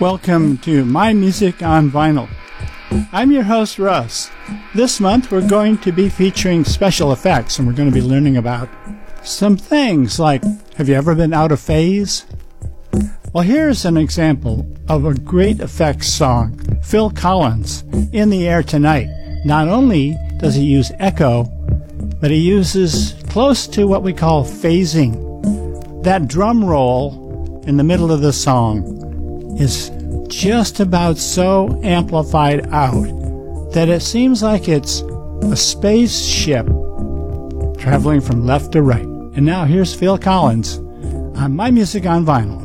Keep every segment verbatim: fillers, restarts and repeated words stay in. Welcome to My Music on Vinyl. I'm your host, Russ. This month we're going to be featuring special effects, and we're going to be learning about some things like, have you ever been out of phase? Well, here's an example of a great effects song, Phil Collins, In the Air Tonight. Not only does he use echo, but he uses close to what we call phasing. That drum roll in the middle of the song is just about so amplified out that it seems like it's a spaceship traveling from left to right. And now here's Phil Collins on My Music on Vinyl.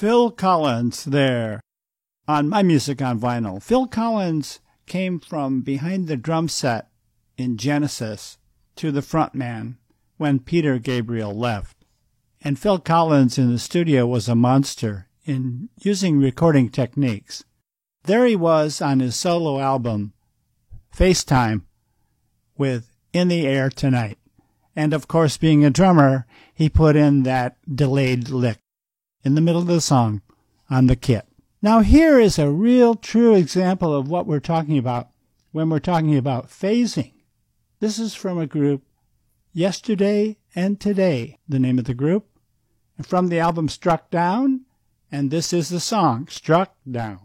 Phil Collins there on My Music on Vinyl. Phil Collins came from behind the drum set in Genesis to the frontman when Peter Gabriel left. And Phil Collins in the studio was a monster in using recording techniques. There he was on his solo album, FaceTime, with In the Air Tonight. And, of course, being a drummer, he put in that delayed lick in the middle of the song on the kit. Now, here is a real true example of what we're talking about when we're talking about phasing. This is from a group, Yesterday and Today, the name of the group, and from the album Struck Down, and this is the song, Struck Down.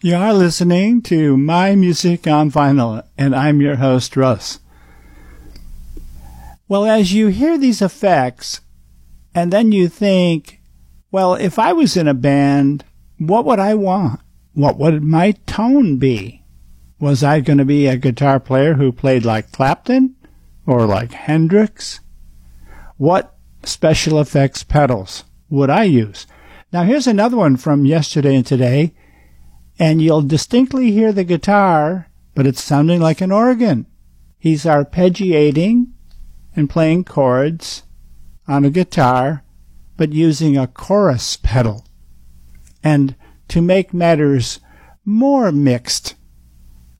You are listening to My Music on Vinyl, and I'm your host, Russ. Well, as you hear these effects, and then you think, well, if I was in a band, what would I want? What would my tone be? Was I going to be a guitar player who played like Clapton or like Hendrix? What special effects pedals would I use? Now, here's another one from Yesterday and Today, and you'll distinctly hear the guitar, but it's sounding like an organ. He's arpeggiating and playing chords on a guitar, but using a chorus pedal. And to make matters more mixed,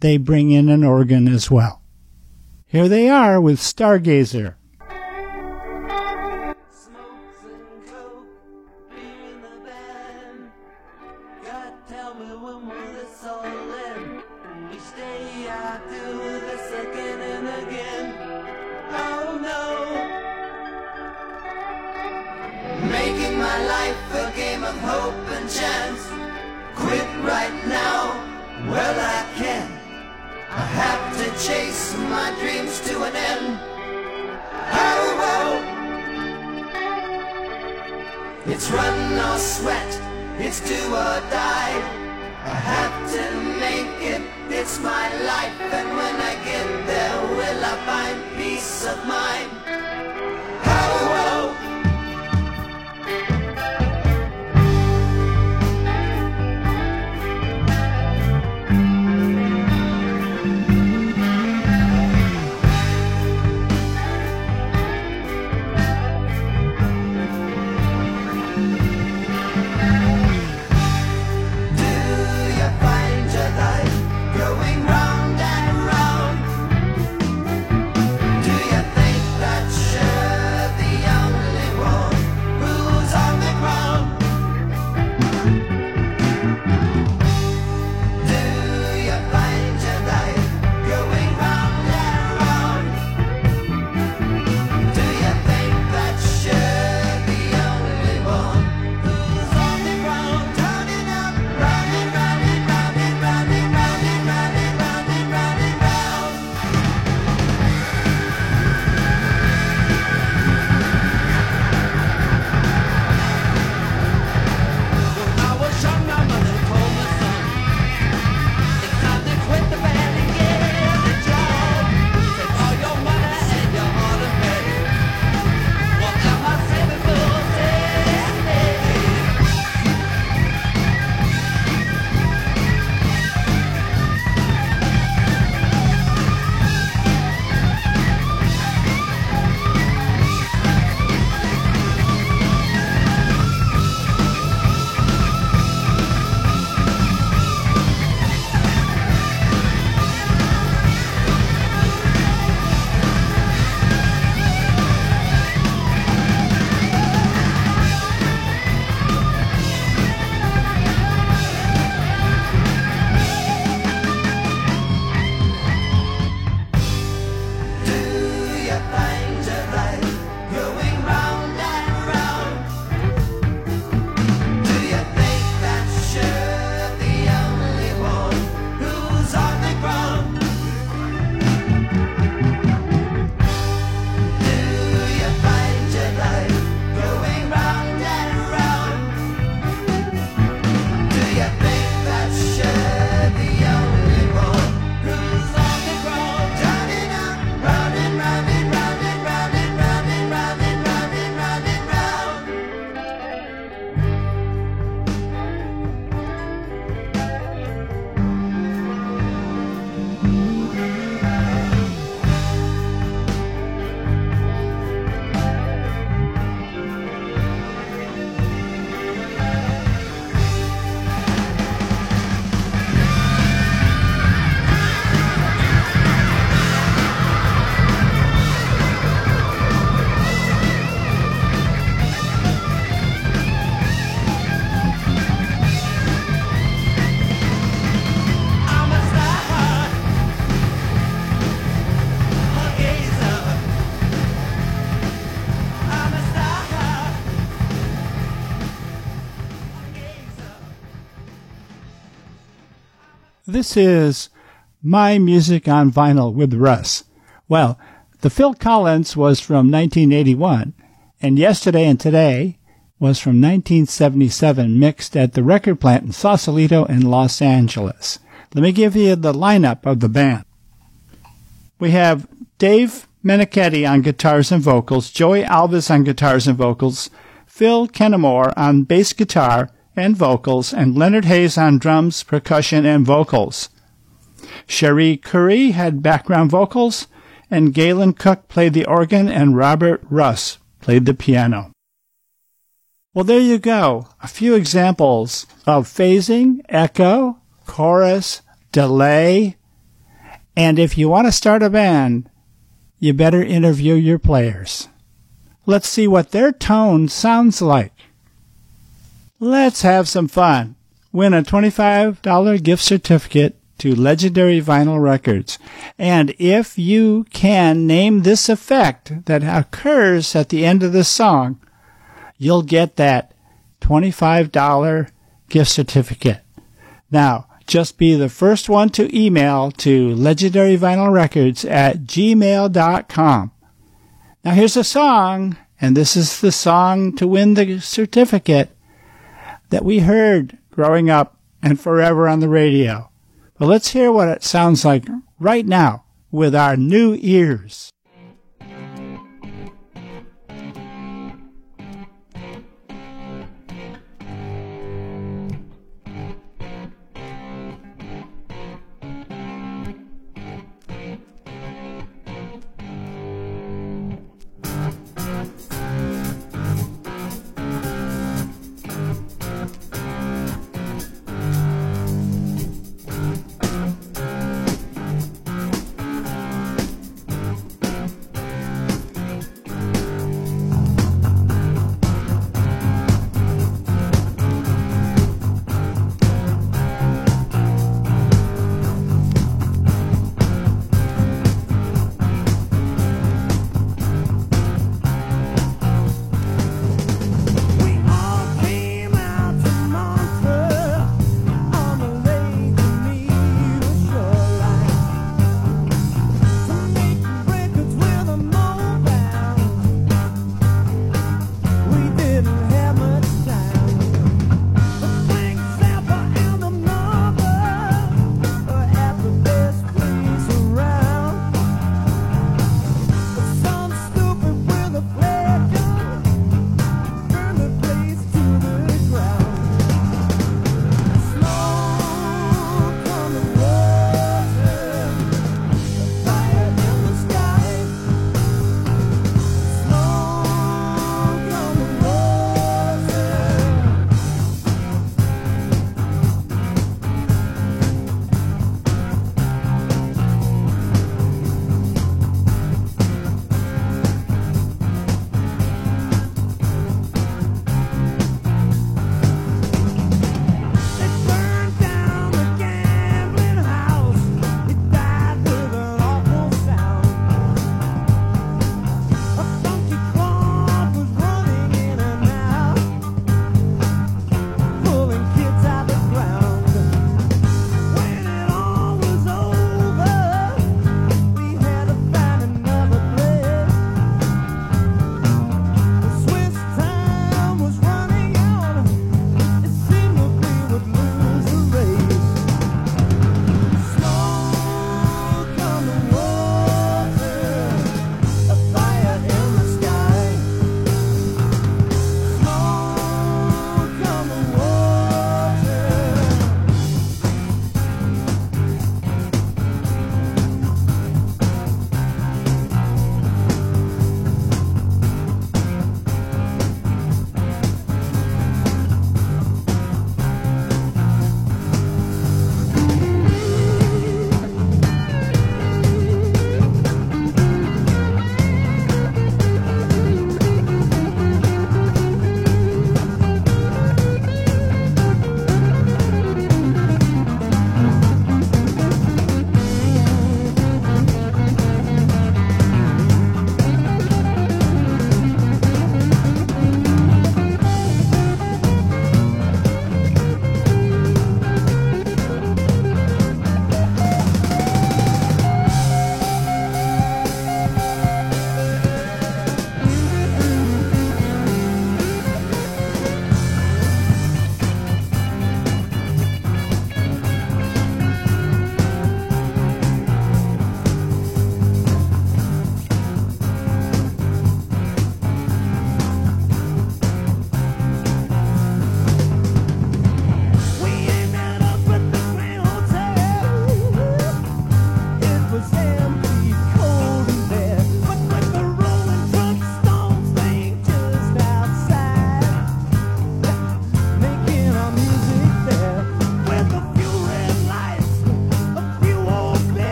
they bring in an organ as well. Here they are with Stargazer. It's run or sweat, it's do or die. I have to make it, it's my life. And when I get there, will I find peace of mind? Oh, oh. This is My Music on Vinyl with Russ. Well, The Phil Collins was from nineteen eighty-one, and Yesterday and Today was from nineteen seventy-seven, mixed at the record plant in Sausalito in Los Angeles. Let me give you the lineup of the band. We have Dave Menichetti on guitars and vocals, Joey Alves on guitars and vocals, Phil Kennamore on bass guitar and vocals, and Leonard Hayes on drums, percussion, and vocals. Cherie Curry had background vocals, and Galen Cook played the organ, and Robert Russ played the piano. Well, there you go. A few examples of phasing, echo, chorus, delay. And if you want to start a band, you better interview your players. Let's see what their tone sounds like. Let's have some fun. Win a twenty-five dollars gift certificate to Legendary Vinyl Records. And if you can name this effect that occurs at the end of the song, you'll get that twenty-five dollars gift certificate. Now, just be the first one to email to legendaryvinylrecords at gmail dot com. Now here's a song, and this is the song to win the certificate that we heard growing up and forever on the radio. But let's hear what it sounds like right now with our new ears.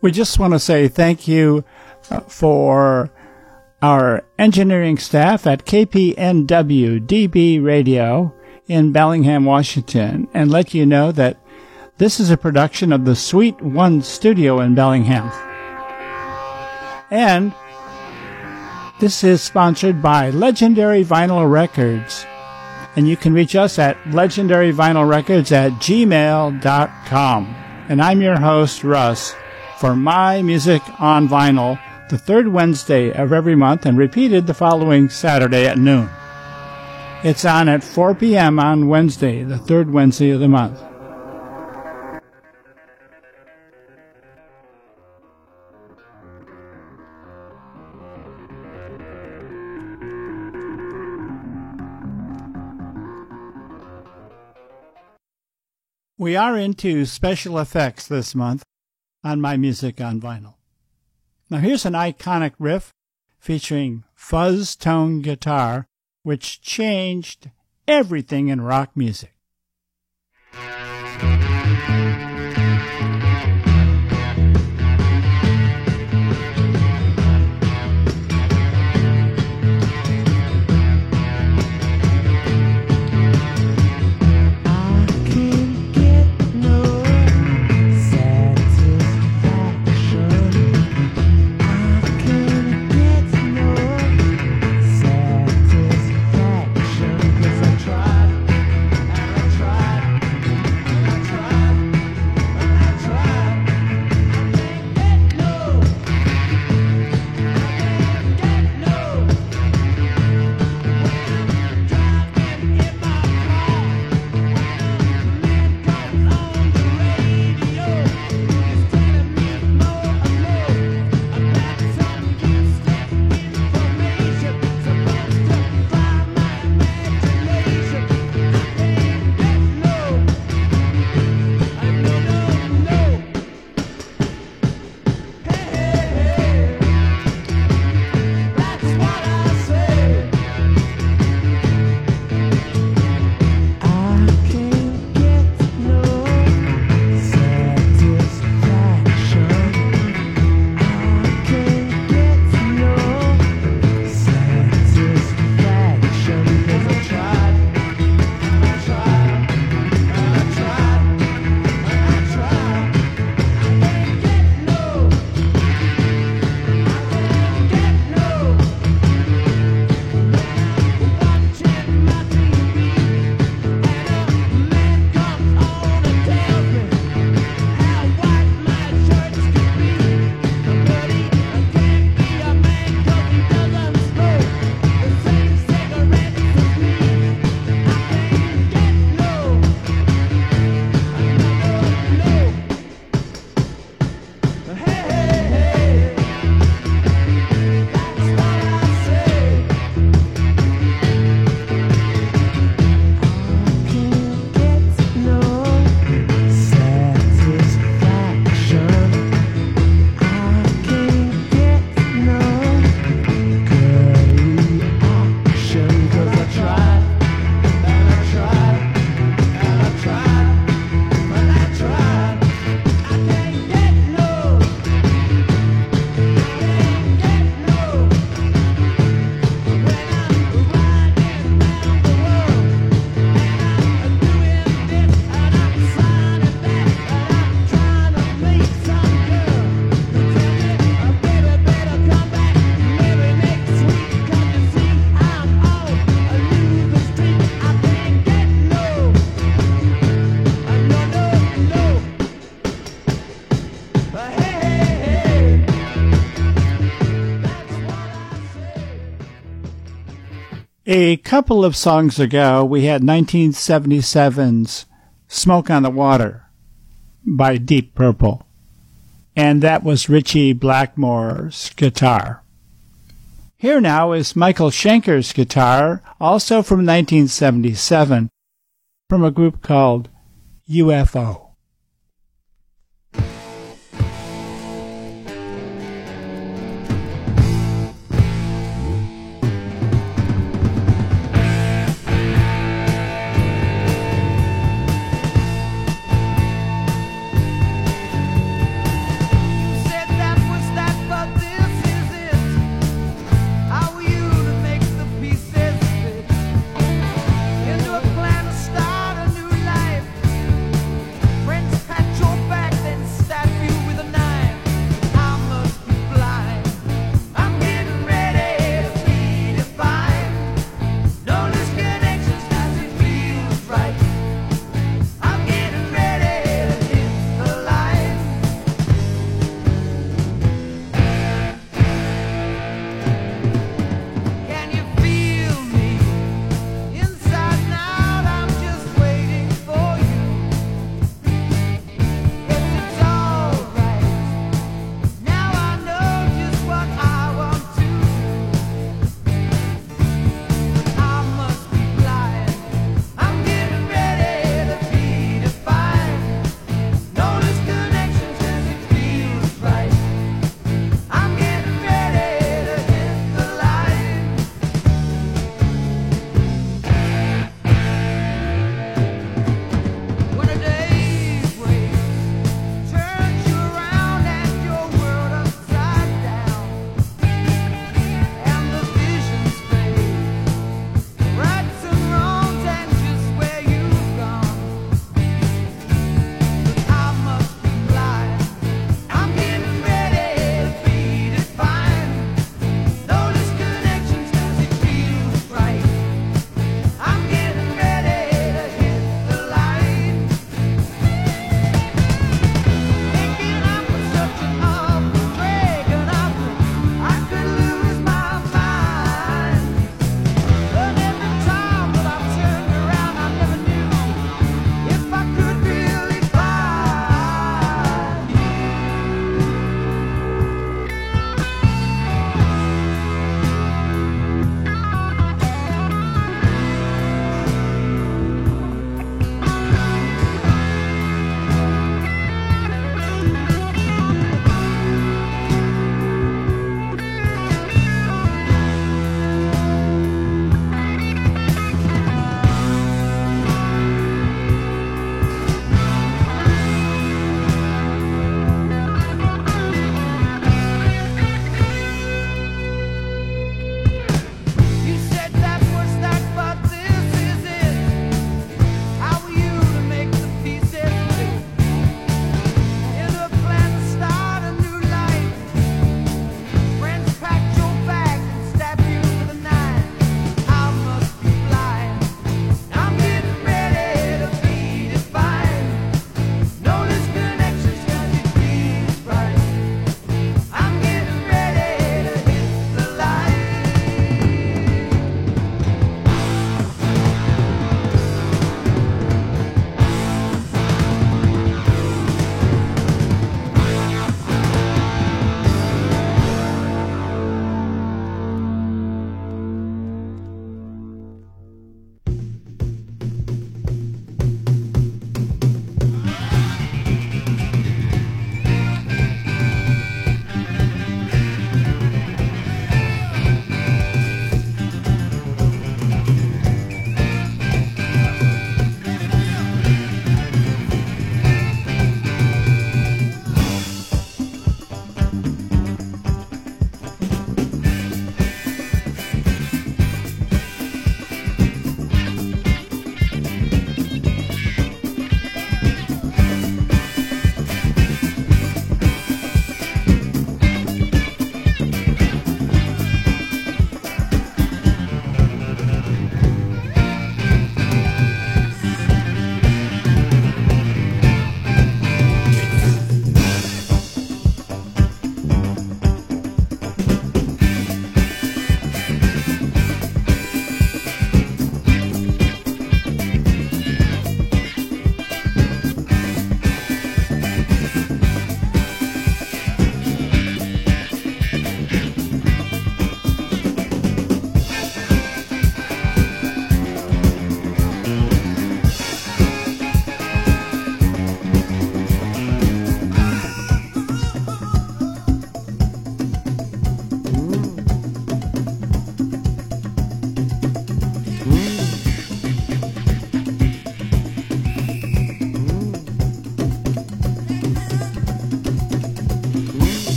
We just want to say thank you for our engineering staff at K P N W D B Radio in Bellingham, Washington, and let you know that this is a production of the Sweet One Studio in Bellingham. And this is sponsored by Legendary Vinyl Records. And you can reach us at legendary vinyl records at gmail dot com. And I'm your host, Russ, for My Music on Vinyl, the third Wednesday of every month and repeated the following Saturday at noon. It's on at four p.m. on Wednesday, the third Wednesday of the month. We are into special effects this month on My Music on Vinyl. Now here's an iconic riff featuring fuzz tone guitar, which changed everything in rock music. A couple of songs ago, we had nineteen seventy-seven's Smoke on the Water by Deep Purple, and that was Ritchie Blackmore's guitar. Here now is Michael Schenker's guitar, also from nineteen seventy-seven, from a group called U F O.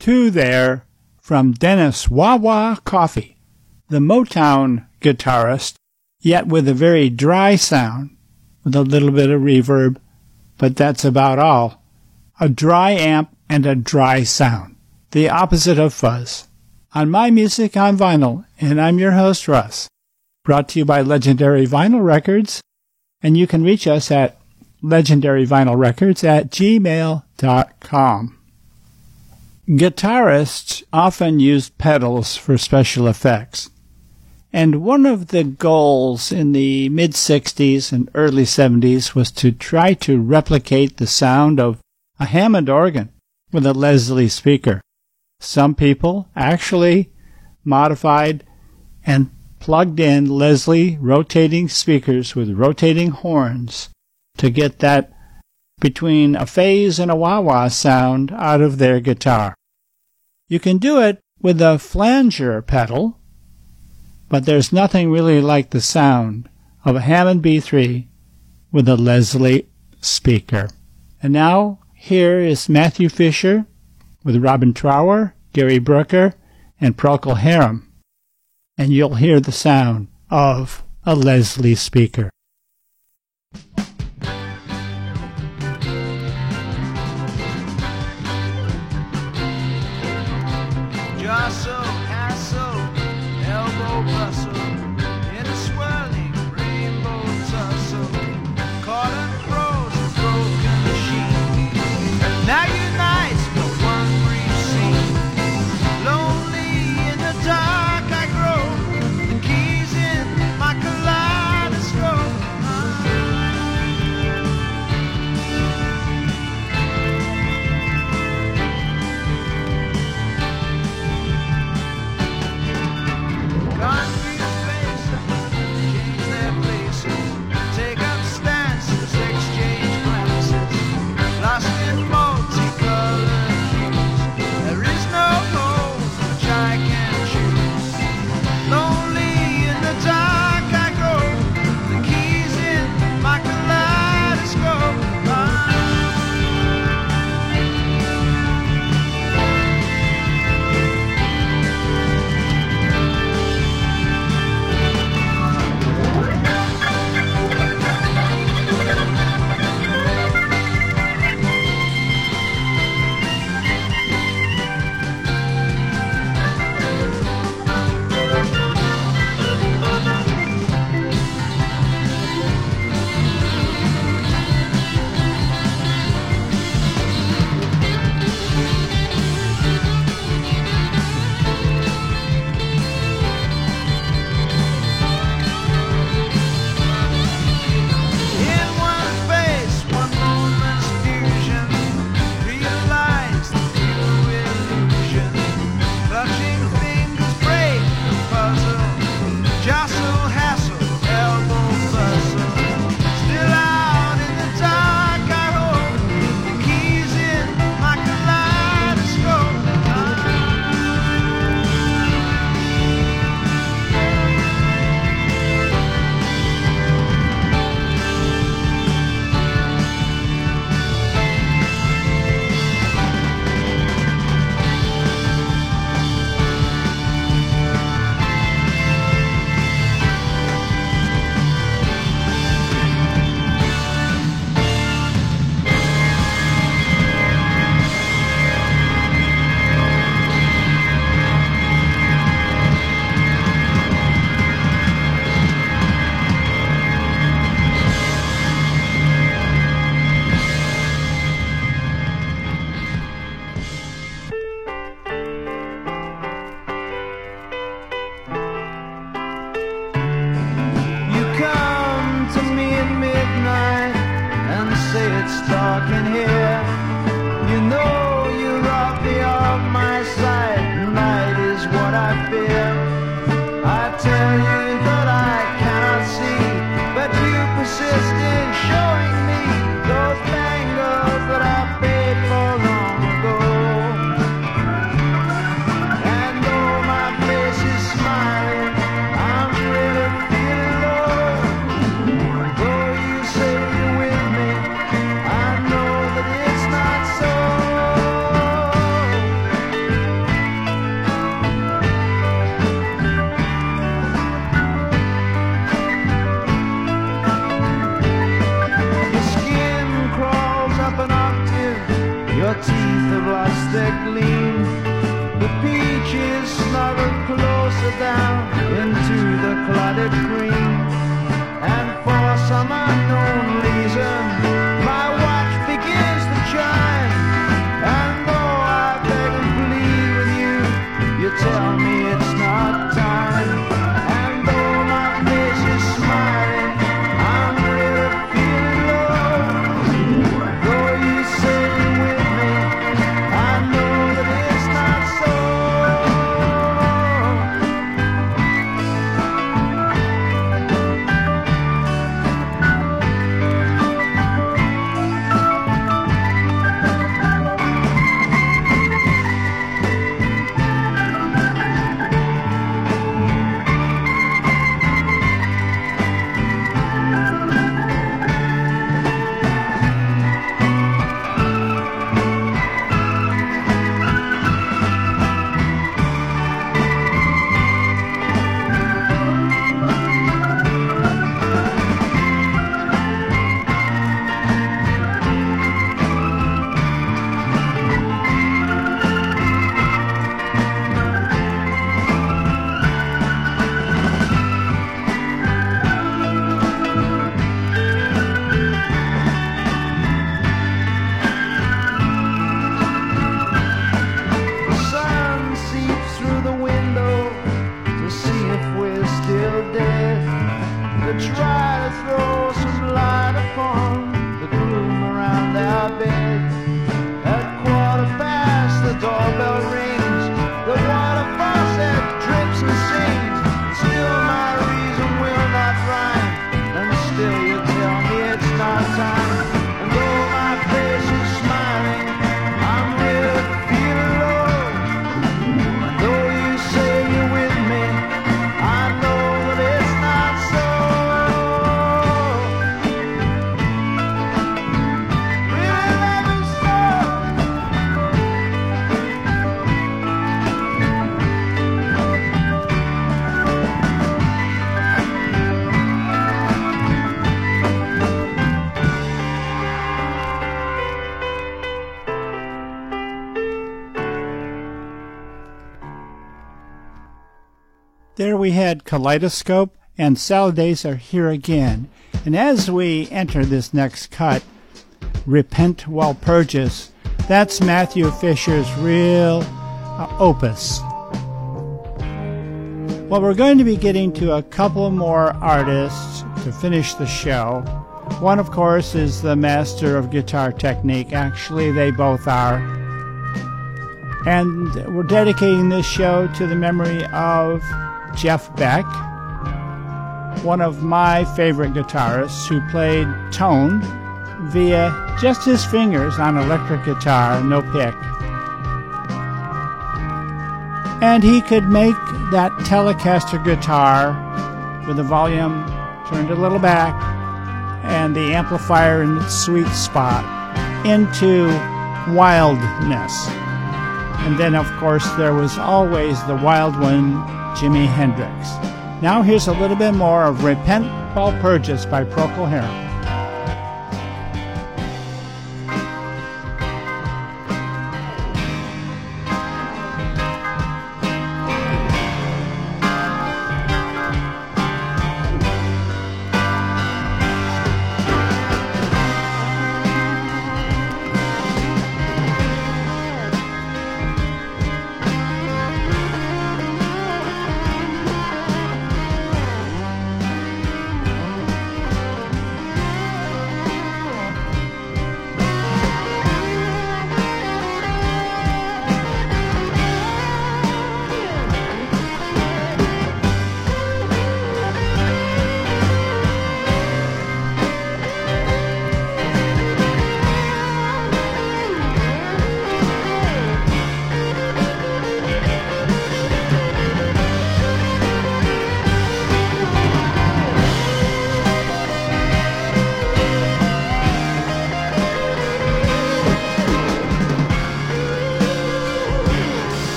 Two There from Dennis Wawa Coffey, the Motown guitarist, yet with a very dry sound, with a little bit of reverb, but that's about all. A dry amp and a dry sound, the opposite of fuzz. On My Music on Vinyl, and I'm your host, Russ, brought to you by Legendary Vinyl Records, and you can reach us at legendaryvinylrecords at gmail dot com. Guitarists often used pedals for special effects, and one of the goals in the mid-sixties and early seventies was to try to replicate the sound of a Hammond organ with a Leslie speaker. Some people actually modified and plugged in Leslie rotating speakers with rotating horns to get that between a phase and a wah-wah sound out of their guitar. You can do it with a flanger pedal, but there's nothing really like the sound of a Hammond B three with a Leslie speaker. And now, here is Matthew Fisher with Robin Trower, Gary Brooker, and Procol Harum, and you'll hear the sound of a Leslie speaker. Let's go. it's dark in here. You know you're off the of my side. Night is what I fear. I tell you that I cannot see, but you persist in showing me those bangles that I paid for long ago. And though my face is smiling, I'm really feeling low. Though you say you're with me, I know that it's not so. Your skin crawls up an octave, your teeth have lost their gleam. The peaches snuggle closer down into the clotted green. And for some unknown reason, my watch begins to chime. And though I beg and plead with you, you tell me it's not time. And though my face is smiling, I'm really feeling low. Though you say you're with me, I know that it's not so. The sun seeps through the window to see if we're still dead. To try to throw some light upon the gloom around our bed. At quarter past the doorbell rings. The water faucet drips and sings. Still my reason will not rhyme. And still you tell me it's not time. And though my face is smiling, I'm really feeling low. Though you say you're with me, I know that it's not so. Really loving so. There we had Kaleidoscope and Saturdays Are Here Again. And as we enter this next cut, Repent While Purchased, that's Matthew Fisher's real uh, opus. Well, we're going to be getting to a couple more artists to finish the show. One, of course, is the master of guitar technique. Actually, they both are. And we're dedicating this show to the memory of Jeff Beck, one of my favorite guitarists, who played tone via just his fingers on electric guitar, no pick. And he could make that Telecaster guitar with the volume turned a little back and the amplifier in its sweet spot into wildness. And then, of course, there was always the wild one, Jimi Hendrix. Now here's a little bit more of Repent While Purchased by Procol Harum.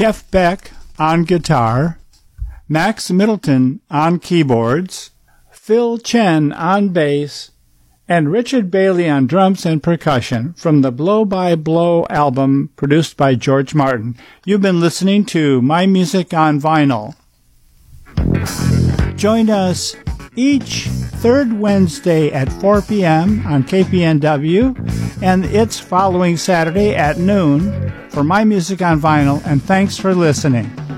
Jeff Beck on guitar, Max Middleton on keyboards, Phil Chen on bass, and Richard Bailey on drums and percussion from the Blow by Blow album produced by George Martin. You've been listening to My Music on Vinyl. Join us each third Wednesday at four p.m. on K P N W and its following Saturday at noon for My Music on Vinyl, and thanks for listening.